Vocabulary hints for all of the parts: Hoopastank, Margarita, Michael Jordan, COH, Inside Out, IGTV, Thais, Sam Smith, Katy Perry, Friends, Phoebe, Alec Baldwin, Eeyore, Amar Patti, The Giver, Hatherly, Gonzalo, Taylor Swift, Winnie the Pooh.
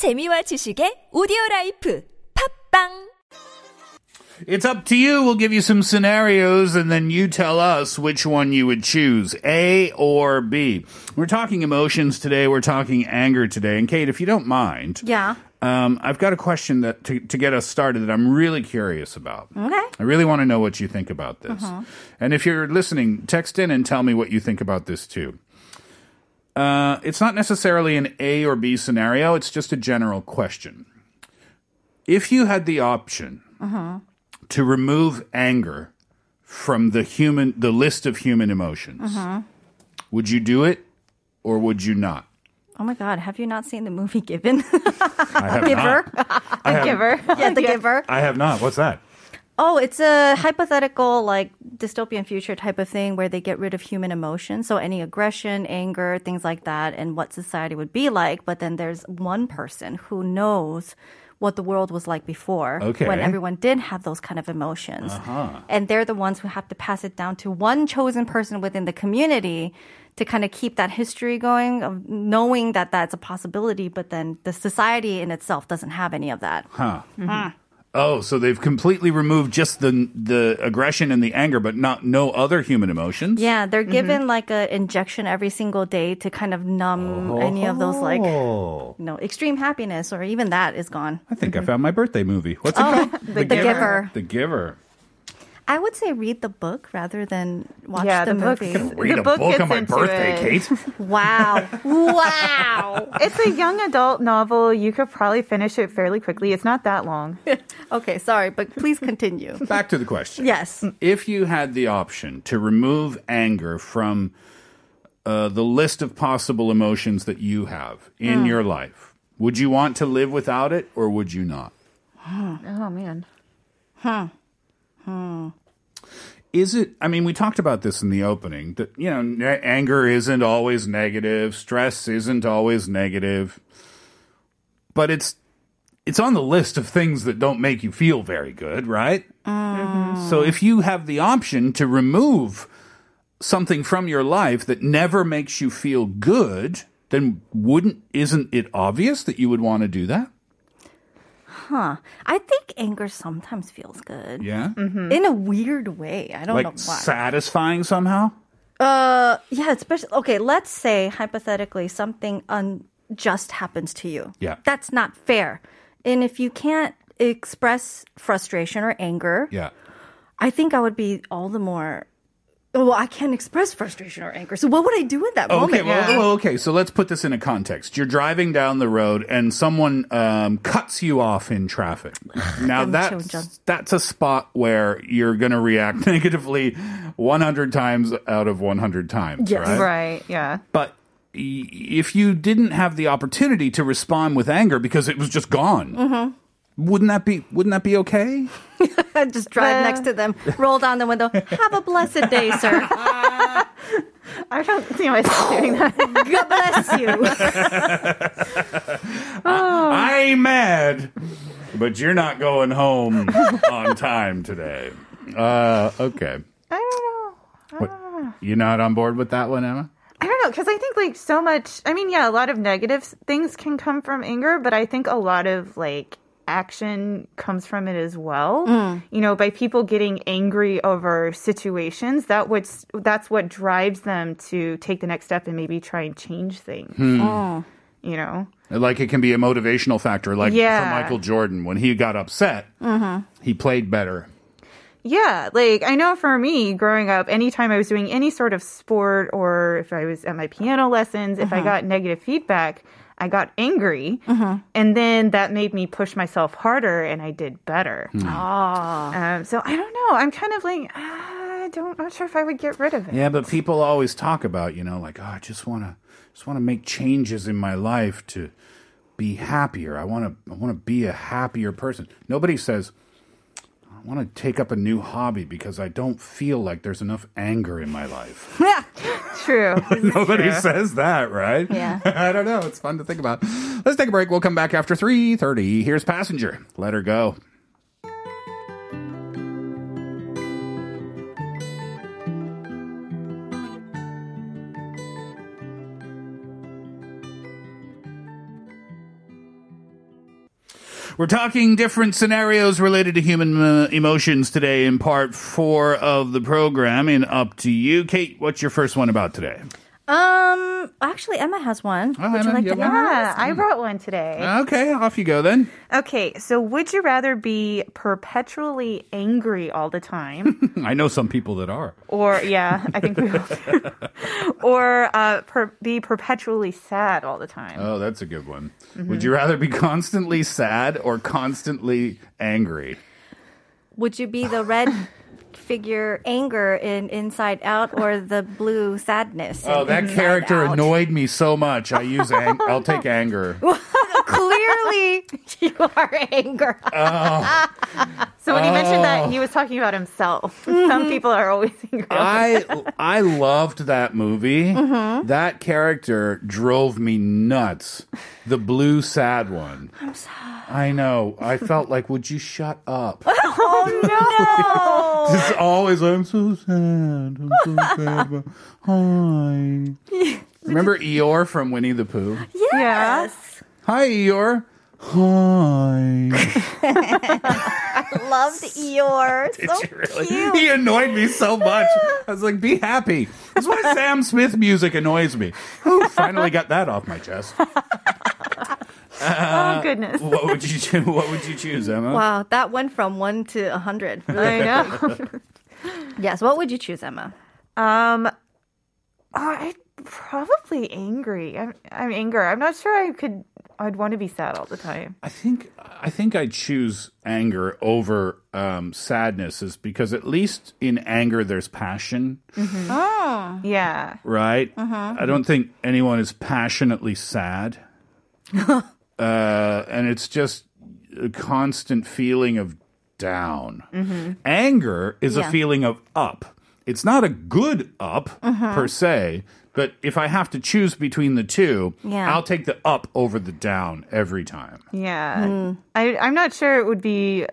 재미와 지식의 오디오라이프 팝빵 It's up to you. We'll give you some scenarios, and then you tell us which one you would choose, A or B. We're talking emotions today. We're talking anger today. And, Kate, if you don't mind, yeah, I've got a question that to get us started that I'm really curious about. Okay. I really want to know what you think about this. Uh-huh. And if you're listening, text in and tell me what you think about this, too. It's not necessarily an A or B scenario. It's just a general question. If you had the option... Uh-huh. to remove anger from the list of human emotions. Uh-huh. Would you do it or would you not? Oh my God, have you not seen the movie Given? I have Giver? Not. The Giver. Yeah, The Giver. I have not. What's that? Oh, it's a hypothetical, like, dystopian future type of thing where they get rid of human emotion. So any aggression, anger, things like that, and what society would be like. But then there's one person who knows what the world was like before, okay, when everyone did have those kind of emotions. Uh-huh. And they're the ones who have to pass it down to one chosen person within the community to kind of keep that history going, of knowing that that's a possibility, but then the society in itself doesn't have any of that. Huh. Mm-hmm. Oh, so they've completely removed just the aggression and the anger, but no other human emotions? Yeah, they're given like an injection every single day to kind of numb any of those, like, extreme happiness, or even that is gone. I think I found my birthday movie. What's it called? The Giver. The Giver. I would say read the book rather than watch the movie. Read the book on my birthday, Kate. Wow. It's a young adult novel. You could probably finish it fairly quickly. It's not that long. Okay, sorry, but please continue. Back to the question. Yes. If you had the option to remove anger from the list of possible emotions that you have in your life, would you want to live without it or would you not? Oh, man. Is it, I mean, we talked about this in the opening, that, you know, anger isn't always negative, stress isn't always negative, but it's on the list of things that don't make you feel very good, right? Mm-hmm. So if you have the option to remove something from your life that never makes you feel good, then isn't it obvious that you would want to do that? Huh. I think anger sometimes feels good. Yeah? Mm-hmm. In a weird way. I don't know why. Like satisfying somehow? Yeah, especially... Okay, let's say, hypothetically, something unjust happens to you. Yeah. That's not fair. And if you can't express frustration or anger... Yeah. I think I would be all the more... Well, I can't express frustration or anger. So what would I do in that moment? Okay, so let's put this in a context. You're driving down the road and someone cuts you off in traffic. Now, that's a spot where you're going to react negatively 100 times out of 100 times, yes, right? Yeah. But if you didn't have the opportunity to respond with anger because it was just gone... Mm-hmm. Wouldn't that be okay? Just drive next to them, roll down the window. Have a blessed day, sir. I don't see myself doing that. God bless you. I ain't mad, but you're not going home on time today. Okay. I don't know. What, you're not on board with that one, Emma? I don't know, because I think, like, so much... I mean, yeah, a lot of negative things can come from anger, but I think a lot of, like... action comes from it as well. Mm. You know, by people getting angry over situations, that's what drives them to take the next step and maybe try and change things. Hmm. Oh. You know? Like, it can be a motivational factor, like for Michael Jordan. When he got upset, he played better. Yeah, like, I know for me, growing up, anytime I was doing any sort of sport or if I was at my piano lessons, if I got negative feedback, I got angry, and then that made me push myself harder, and I did better. Mm. So I don't know. I'm kind of like, not sure if I would get rid of it. Yeah, but people always talk about, you know, like, I just want to make changes in my life to be happier. I want to be a happier person. Nobody says, I want to take up a new hobby because I don't feel like there's enough anger in my life. Yeah, true. Nobody says that, right? Yeah. I don't know. It's fun to think about. Let's take a break. We'll come back after 3:30. Here's Passenger. Let her go. We're talking different scenarios related to human emotions today in part 4 of the program. And up to you, Kate, what's your first one about today? Actually, Emma has one. Oh, would Emma, you like to know? Yeah, I brought one today. Okay, off you go then. Okay, so would you rather be perpetually angry all the time? I know some people that are. Or, yeah, I think we all do. Or be perpetually sad all the time. Oh, that's a good one. Mm-hmm. Would you rather be constantly sad or constantly angry? Would you be the red... figure anger in Inside Out or the blue sadness? Oh, that Inside character Out. Annoyed me so much. I'll take anger. Clearly, you are anger. Oh. So when he mentioned that, he was talking about himself. Mm-hmm. Some people are always angry. I loved that movie. Mm-hmm. That character drove me nuts. The blue sad one. I'm sorry. I know. I felt like, would you shut up? Oh, no. It's always, I'm so sad. I'm so sad. Hi. Remember Eeyore from Winnie the Pooh? Yes. Hi, Eeyore. Hi. I loved Eeyore. Did so you really? Cute. He annoyed me so much. I was like, be happy. That's why Sam Smith music annoys me. Ooh, finally got that off my chest. Oh, goodness. What would you choose, Emma? Wow, that went from 1 to 100. Really? I know. Yes, what would you choose, Emma? I'd probably angry. I'm anger. I'm not sure I'd want to be sad all the time. I think I choose anger over sadness is because at least in anger there's passion. Mm-hmm. Oh. Yeah. Right? Uh-huh. I don't think anyone is passionately sad. And it's just a constant feeling of down. Mm-hmm. Anger is a feeling of up. It's not a good up, per se, but if I have to choose between the two, I'll take the up over the down every time. Yeah. Mm. I'm not sure it would be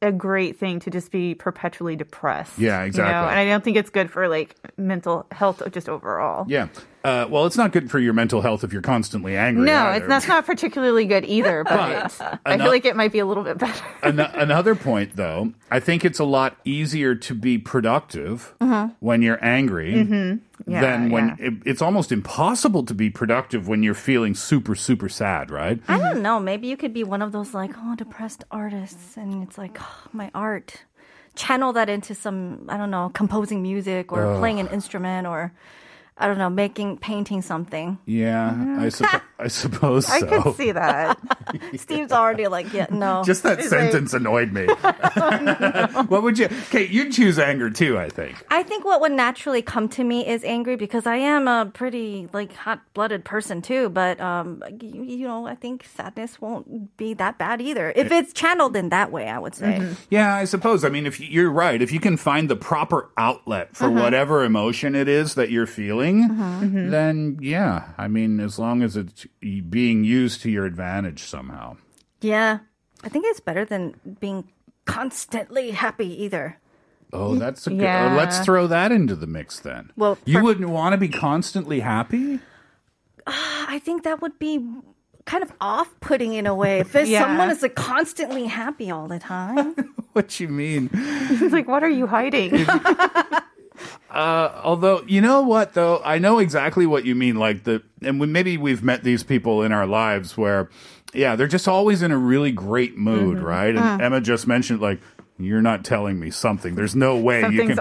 a great thing to just be perpetually depressed. Yeah, exactly. You know? And I don't think it's good for like mental health just overall. Yeah. Well, it's not good for your mental health if you're constantly angry. No, that's not particularly good either, but I feel like it might be a little bit better. Another point, though, I think it's a lot easier to be productive when you're angry than when it's almost impossible to be productive when you're feeling super, super sad, right? I don't know. Maybe you could be one of those like, depressed artists, and it's like, my art. Channel that into some, I don't know, composing music or playing an instrument or... I don't know, painting something. Yeah, I suppose so. I could see that. Steve's already like, yeah, no. Just that He's sentence like... annoyed me. Oh, no. What would you, Kate, you'd choose anger too, I think. I think what would naturally come to me is angry because I am a pretty like hot-blooded person too, but you know, I think sadness won't be that bad either. If it's channeled in that way, I would say. Mm-hmm. Yeah, I suppose. I mean, if you're right. If you can find the proper outlet for whatever emotion it is that you're feeling, then I mean, as long as it's being used to your advantage somehow. Yeah, I think it's better than being constantly happy either. Oh, that's a good one. Let's throw that into the mix then. Well, you wouldn't want to be constantly happy? I think that would be kind of off-putting in a way. If someone is like constantly happy all the time. What you mean? It's like, what are you hiding? Although, you know what, though? I know exactly what you mean. Like maybe we've met these people in our lives where, they're just always in a really great mood, right? And Emma just mentioned, like, you're not telling me something. There's no way you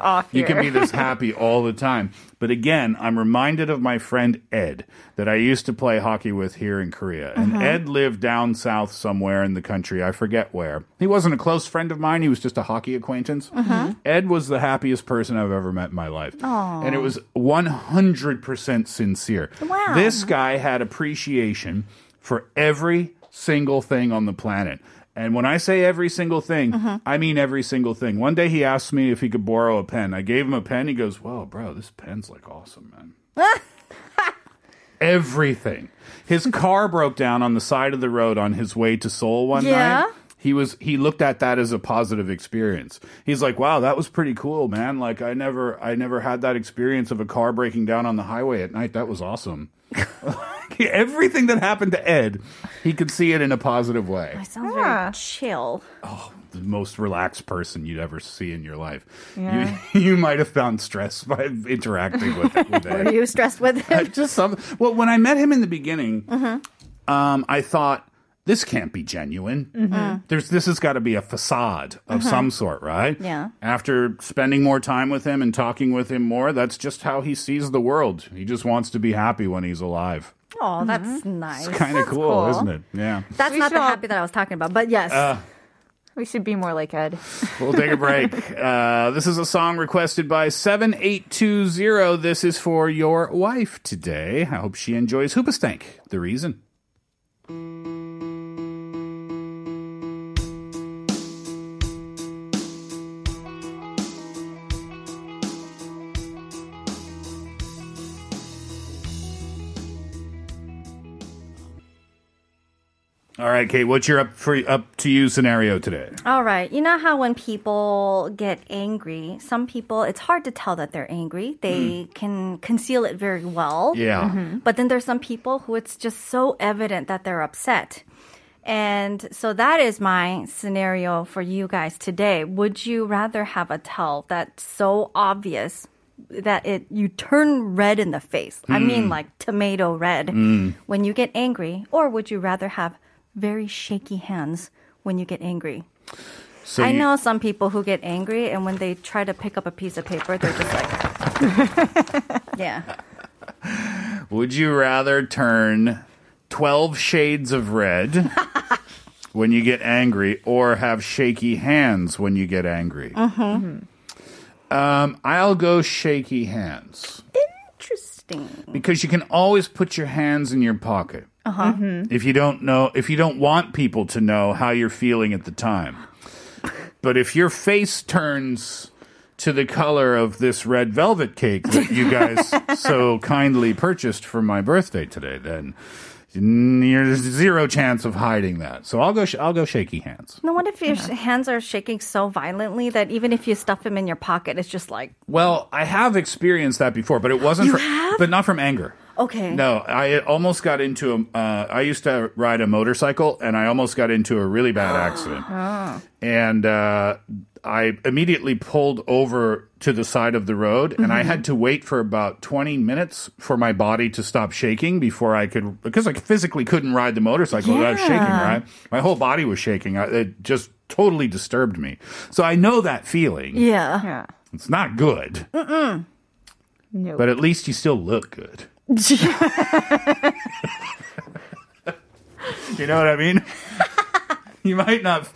can be this happy all the time. But again, I'm reminded of my friend Ed that I used to play hockey with here in Korea. And Ed lived down south somewhere in the country. I forget where. He wasn't a close friend of mine. He was just a hockey acquaintance. Ed was the happiest person I've ever met in my life. Aww. And it was 100% sincere. Wow. This guy had appreciation for every single thing on the planet. And when I say every single thing, I mean every single thing. One day he asked me if he could borrow a pen. I gave him a pen. He goes, "Whoa, bro, this pen's like awesome, man." Everything. His car broke down on the side of the road on his way to Seoul one night. He looked at that as a positive experience. He's like, "Wow, that was pretty cool, man. Like I never had that experience of a car breaking down on the highway at night. That was awesome." Everything that happened to Ed, he could see it in a positive way. It sounds very chill. Oh, the most relaxed person you'd ever see in your life. Yeah. You might have found stress by interacting with him. Were you stressed with him? Well, when I met him in the beginning, I thought, this can't be genuine. Mm-hmm. This has got to be a facade of some sort, right? Yeah. After spending more time with him and talking with him more, that's just how he sees the world. He just wants to be happy when he's alive. Oh, that's nice. It's kind of cool, isn't it? Yeah. That's not the happy that I was talking about, but yes. We should be more like Ed. We'll take a break. This is a song requested by 7820. This is for your wife today. I hope she enjoys Hoopastank, The Reason. All right, Kate, what's your up to you scenario today? All right. You know how when people get angry, some people, it's hard to tell that they're angry. They can conceal it very well. Yeah. Mm-hmm. But then there's some people who it's just so evident that they're upset. And so that is my scenario for you guys today. Would you rather have a tell that's so obvious that you turn red in the face? I mean, like tomato red when you get angry. Or would you rather have very shaky hands when you get angry? So I know some people who get angry, and when they try to pick up a piece of paper, they're just like, yeah. Would you rather turn 12 shades of red when you get angry, or have shaky hands when you get angry? I'll go shaky hands. Interesting. Because you can always put your hands in your pocket. If you don't want people to know how you're feeling at the time. But if your face turns to the color of this red velvet cake that you guys so kindly purchased for my birthday today, then there's zero chance of hiding that. So I'll go shaky hands. No, what if your hands are shaking so violently that even if you stuff them in your pocket, it's just like... Well, I have experienced that before, but it wasn't... But not from anger. Okay. No, I almost got into I used to ride a motorcycle, and I almost got into a really bad accident. Oh. And I immediately pulled over to the side of the road, and I had to wait for about 20 minutes for my body to stop shaking before I could, because I physically couldn't ride the motorcycle without shaking, right? My whole body was shaking. It just totally disturbed me. So I know that feeling. Yeah. It's not good. Nope. But at least you still look good. You know what I mean? You might not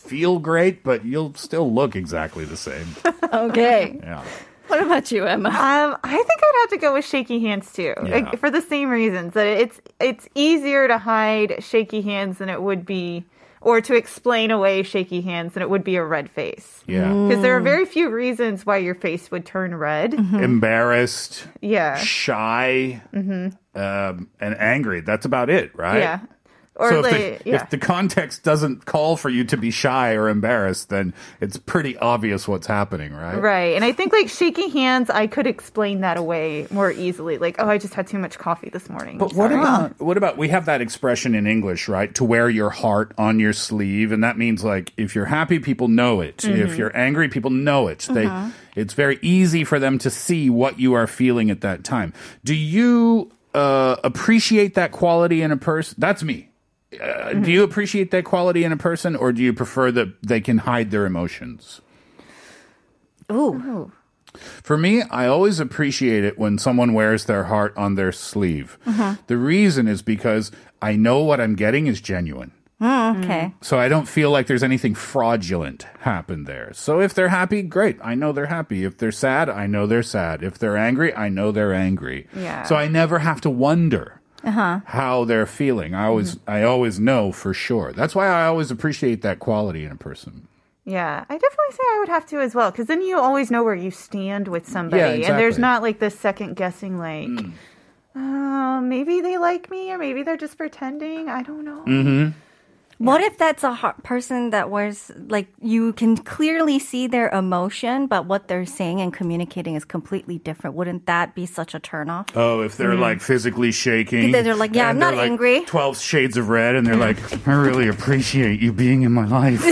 feel great, but you'll still look exactly the same. Okay. Yeah. What about you, Emma? I think I'd have to go with shaky hands too, like, for the same reasons. That it's easier to hide shaky hands than it would be, or to explain away shaky hands, than it would be a red face. Yeah. Because there are very few reasons why your face would turn red. Embarrassed. Yeah. Shy. And angry. That's about it, right? Yeah. Or so if the context doesn't call for you to be shy or embarrassed, then it's pretty obvious what's happening, right? Right. And I think, like, shaky hands, I could explain that away more easily. Like, oh, I just had too much coffee this morning. But what about we have that expression in English, right? To wear your heart on your sleeve. And that means, like, if you're happy, people know it. If you're angry, people know it. It's very easy for them to see what you are feeling at that time. Do you appreciate that quality in a person? That's me. Do you appreciate that quality in a person, or do you prefer that they can hide their emotions? Ooh. For me, I always appreciate it when someone wears their heart on their sleeve. The reason is because I know what I'm getting is genuine. Okay. So I don't feel like there's anything fraudulent happen there. So if they're happy, great. I know they're happy. If they're sad, I know they're sad. If they're angry, I know they're angry. Yeah. So I never have to wonder how they're feeling. I always know for sure. That's why I always appreciate that quality in a person. Yeah, I definitely say I would have to as well, because then you always know where you stand with somebody. Yeah, exactly. And there's not like this second guessing, like, maybe they like me, or maybe they're just pretending. I don't know. What if that's a person that wears, like, you can clearly see their emotion, but what they're saying and communicating is completely different? Wouldn't that be such a turnoff? Oh, if they're, like, physically shaking. They're like, yeah, I'm not angry. 12 shades of red, and they're like, I really appreciate you being in my life.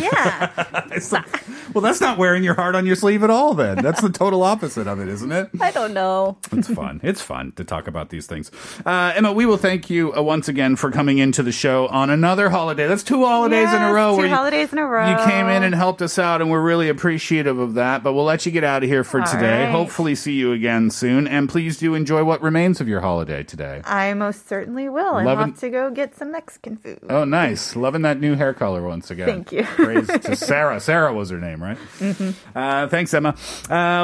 Yeah. It's like, well, that's not wearing your heart on your sleeve at all, then. That's the total opposite of it, isn't it? I don't know. It's fun. It's fun to talk about these things. Emma, we will thank you once again for coming into the show on another holiday. That's two holidays in a row. Two holidays in a row. You came in and helped us out, and we're really appreciative of that. But we'll let you get out of here for today. Right. Hopefully see you again soon. And please do enjoy what remains of your holiday today. I most certainly will. I'm off to go get some Mexican food. Oh, nice. Loving that new hair color once again. Thank you. Praise to Sarah. Sarah was her name, right? Mm-hmm. Thanks, Emma.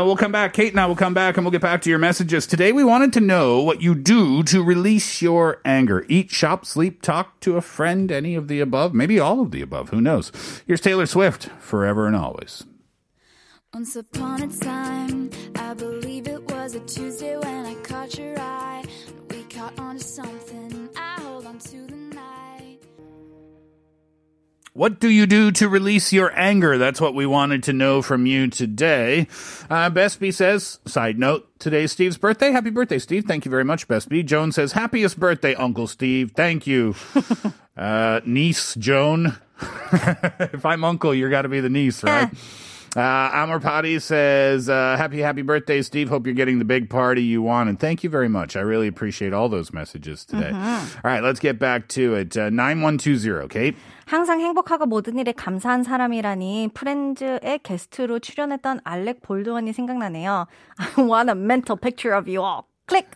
We'll come back. Kate and I will come back, and we'll get back to your messages. Today, we wanted to know what you do to release your anger. Eat, shop, sleep, talk to a friend, any of the above, maybe all of the above. Who knows? Here's Taylor Swift, Forever and Always. Once upon a time, I believe it was a Tuesday when I caught your eye. We caught on to something. I hold on to the night. What do you do to release your anger? That's what we wanted to know from you today. Besby says, side note, today's Steve's birthday. Happy birthday, Steve. Thank you very much, Besby. Joan says, happiest birthday, Uncle Steve. Thank you. Niece, Joan. If I'm uncle, you're got to be the niece, right? Amar Patti says, happy birthday, Steve. Hope you're getting the big party you want. And thank you very much. I really appreciate all those messages today. Uh-huh. All right, let's get back to it. 9120, Kate. 항상 행복하고 모든 일에 감사한 사람이라니 프렌즈의 게스트로 출연했던 알렉 볼드원이 생각나네요. I want a mental picture of you all. Click.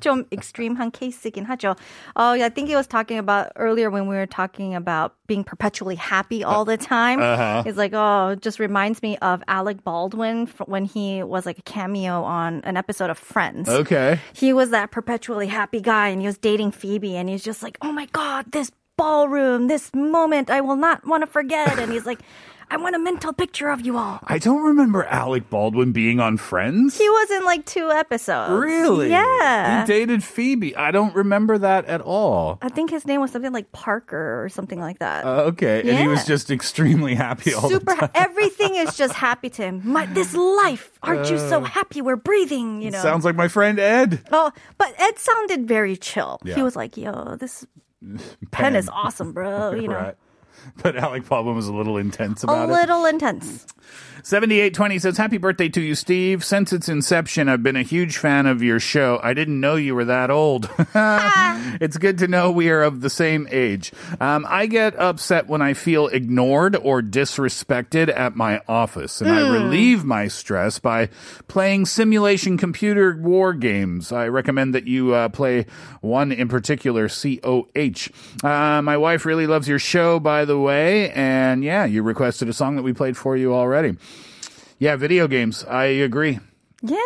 좀 extreme한 케이스긴 하죠. I think he was talking about earlier when we were talking about being perpetually happy all the time. Uh-huh. It's like, oh, it just reminds me of Alec Baldwin when he was like a cameo on an episode of Friends. Okay. He was that perpetually happy guy and he was dating Phoebe and he's just like, oh my God, this ballroom, this moment I will not want to forget. And he's like, I want a mental picture of you all. I don't remember Alec Baldwin being on Friends. He was in like 2 episodes. Really? Yeah. He dated Phoebe. I don't remember that at all. I think his name was something like Parker or something like that. Okay. Yeah. And he was just extremely happy all the time. Everything is just happy to him. This life. Aren't you so happy we're breathing? You know. Sounds like my friend Ed. Oh, but Ed sounded very chill. Yeah. He was like, yo, this pen is awesome, bro. You know. Right. But Alec Baldwin was a little intense about it. A little intense. 7820 says, happy birthday to you, Steve. Since its inception, I've been a huge fan of your show. I didn't know you were that old. It's good to know we are of the same age. I get upset when I feel ignored or disrespected at my office, and I relieve my stress by playing simulation computer war games. I recommend that you play one in particular, COH. My wife really loves your show, by the way, and yeah, you requested a song that we played for you already. Yeah, video games. I agree. Yeah.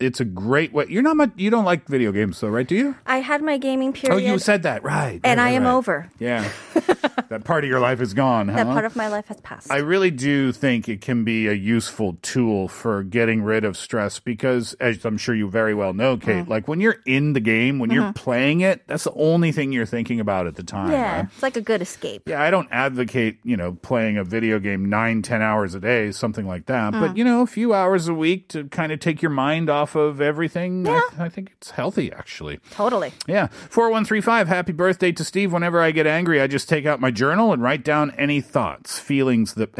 It's a great way. You don't like video games though, right? Do you? I had my gaming period. Oh, you said that, right. And I am over. Yeah. That part of your life is gone, huh? That part of my life has passed. I really do think it can be a useful tool for getting rid of stress because, as I'm sure you very well know, Kate, like when you're in the game, when you're playing it, that's the only thing you're thinking about at the time. Yeah, right? It's like a good escape. Yeah, I don't advocate, playing a video game 9-10 hours a day, something like that. But, a few hours a week to kind of take your mind off of everything. Yeah. I think it's healthy, actually. Totally. Yeah. 4135, happy birthday to Steve. Whenever I get angry, I just take out my journal and write down any thoughts, feelings that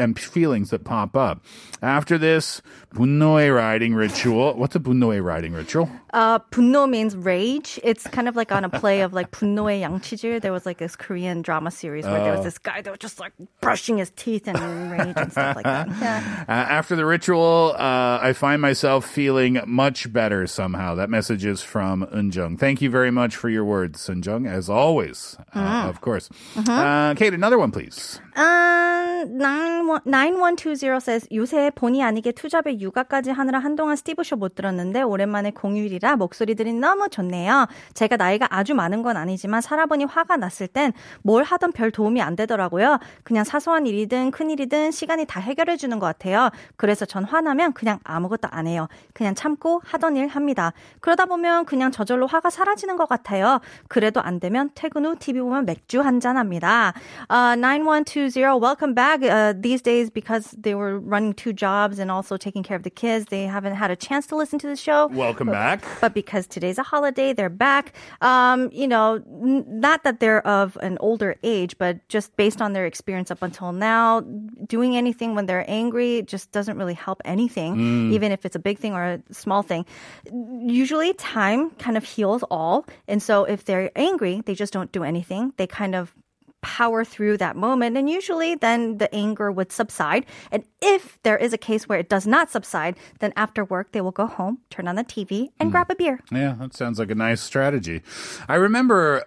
pop up. After this Bunnoe riding ritual. What's a Bunnoe riding ritual? Bunnoe means rage. It's kind of like on a play of like Bunnoe Yangchijil. There was like this Korean drama series where there was this guy that was just like brushing his teeth and rage and stuff like that. Yeah. After the ritual, I find myself feeling much better somehow. That message is from Eunjung. Thank you very much for your words, Eunjung, as always, of course. Kate, another one, please. 9120 says, 요새 본의 아니게 투잡에 육아까지 하느라 한동안 스티브쇼 못 들었는데 오랜만에 공휴일이라 목소리들이 너무 좋네요. 제가 나이가 아주 많은 건 아니지만 살아보니 화가 났을 땐 뭘 하던 별 도움이 안 되더라고요. 그냥 사소한 일이든 큰일이든 시간이 다 해결해 주는 것 같아요. 그래서 전 화나면 그냥 아무것도 안 해요. 그냥 참고 하던 일 합니다. 그러다 보면 그냥 저절로 화가 사라지는 것 같아요. 그래도 안 되면 퇴근 후 TV 보면 맥주 한잔 합니다. 9120, welcome back. These days, because they were running two jobs and also taking care of the kids, they haven't had a chance to listen to the show. Welcome back. But because today's a holiday, they're back. You know, not that they're of an older age, but just based on their experience up until now, doing anything when they're angry just doesn't really help anything, even if it's a big thing or a small thing. Usually time kind of heals all. And so if they're angry, they just don't do anything. They kind of power through that moment, and usually then the anger would subside. And if there is a case where it does not subside, then after work they will go home, turn on the TV, and grab a beer. Yeah, that sounds like a nice strategy. I remember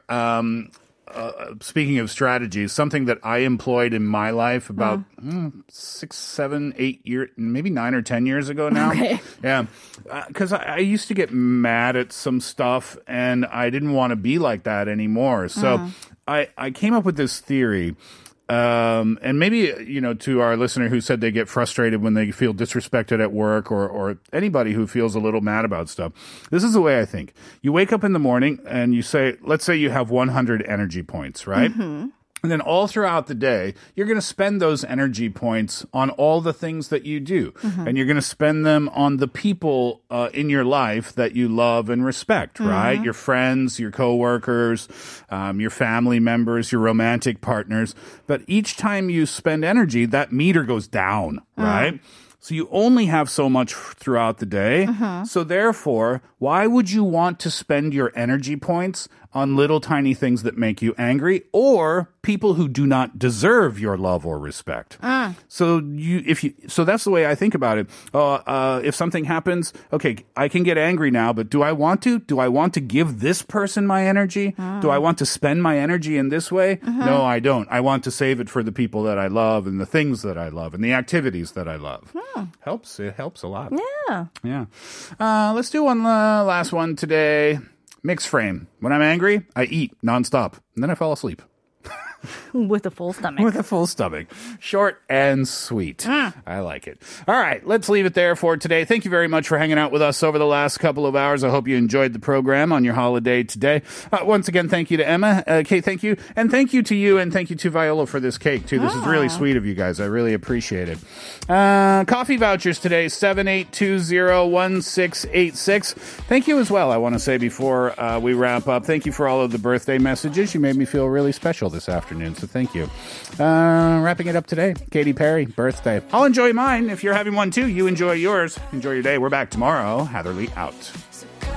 speaking of strategies, something that I employed in my life about 6, 7, 8 years, maybe 9 or 10 years ago now. Okay. Yeah. Because I used to get mad at some stuff and I didn't want to be like that anymore. So I came up with this theory. And maybe, you know, to our listener who said they get frustrated when they feel disrespected at work, or anybody who feels a little mad about stuff, this is the way I think. You wake up in the morning and you say, let's say you have 100 energy points, right? Mm-hmm. And then all throughout the day, you're going to spend those energy points on all the things that you do. Mm-hmm. And you're going to spend them on the people in your life that you love and respect, mm-hmm. right? Your friends, your coworkers, your family members, your romantic partners. But each time you spend energy, that meter goes down, mm-hmm. right? So you only have so much throughout the day. Mm-hmm. So therefore, why would you want to spend your energy points on little tiny things that make you angry, or people who do not deserve your love or respect? So that's the way I think about it. If something happens, okay, I can get angry now, but do I want to? Do I want to give this person my energy? Do I want to spend my energy in this way? Mm-hmm. No, I don't. I want to save it for the people that I love and the things that I love and the activities that I love. Helps. It helps a lot. Yeah. Let's do one last one today. Mixed frame. When I'm angry, I eat nonstop, and then I fall asleep. With a full stomach. With a full stomach. Short and sweet. I like it. All right, let's leave it there for today. Thank you very much for hanging out with us over the last couple of hours. I hope you enjoyed the program on your holiday today. Once again, thank you to Emma. Kate, thank you. And thank you to you, and thank you to Viola for this cake, too. This is really sweet of you guys. I really appreciate it. Coffee vouchers today, 78201686. Thank you as well, I want to say, before we wrap up. Thank you for all of the birthday messages. You made me feel really special this afternoon, so thank you. Wrapping it up today, Katy Perry, birthday. I'll enjoy mine. If you're having one too, you enjoy yours. Enjoy your day. We're back tomorrow. Hatherly out.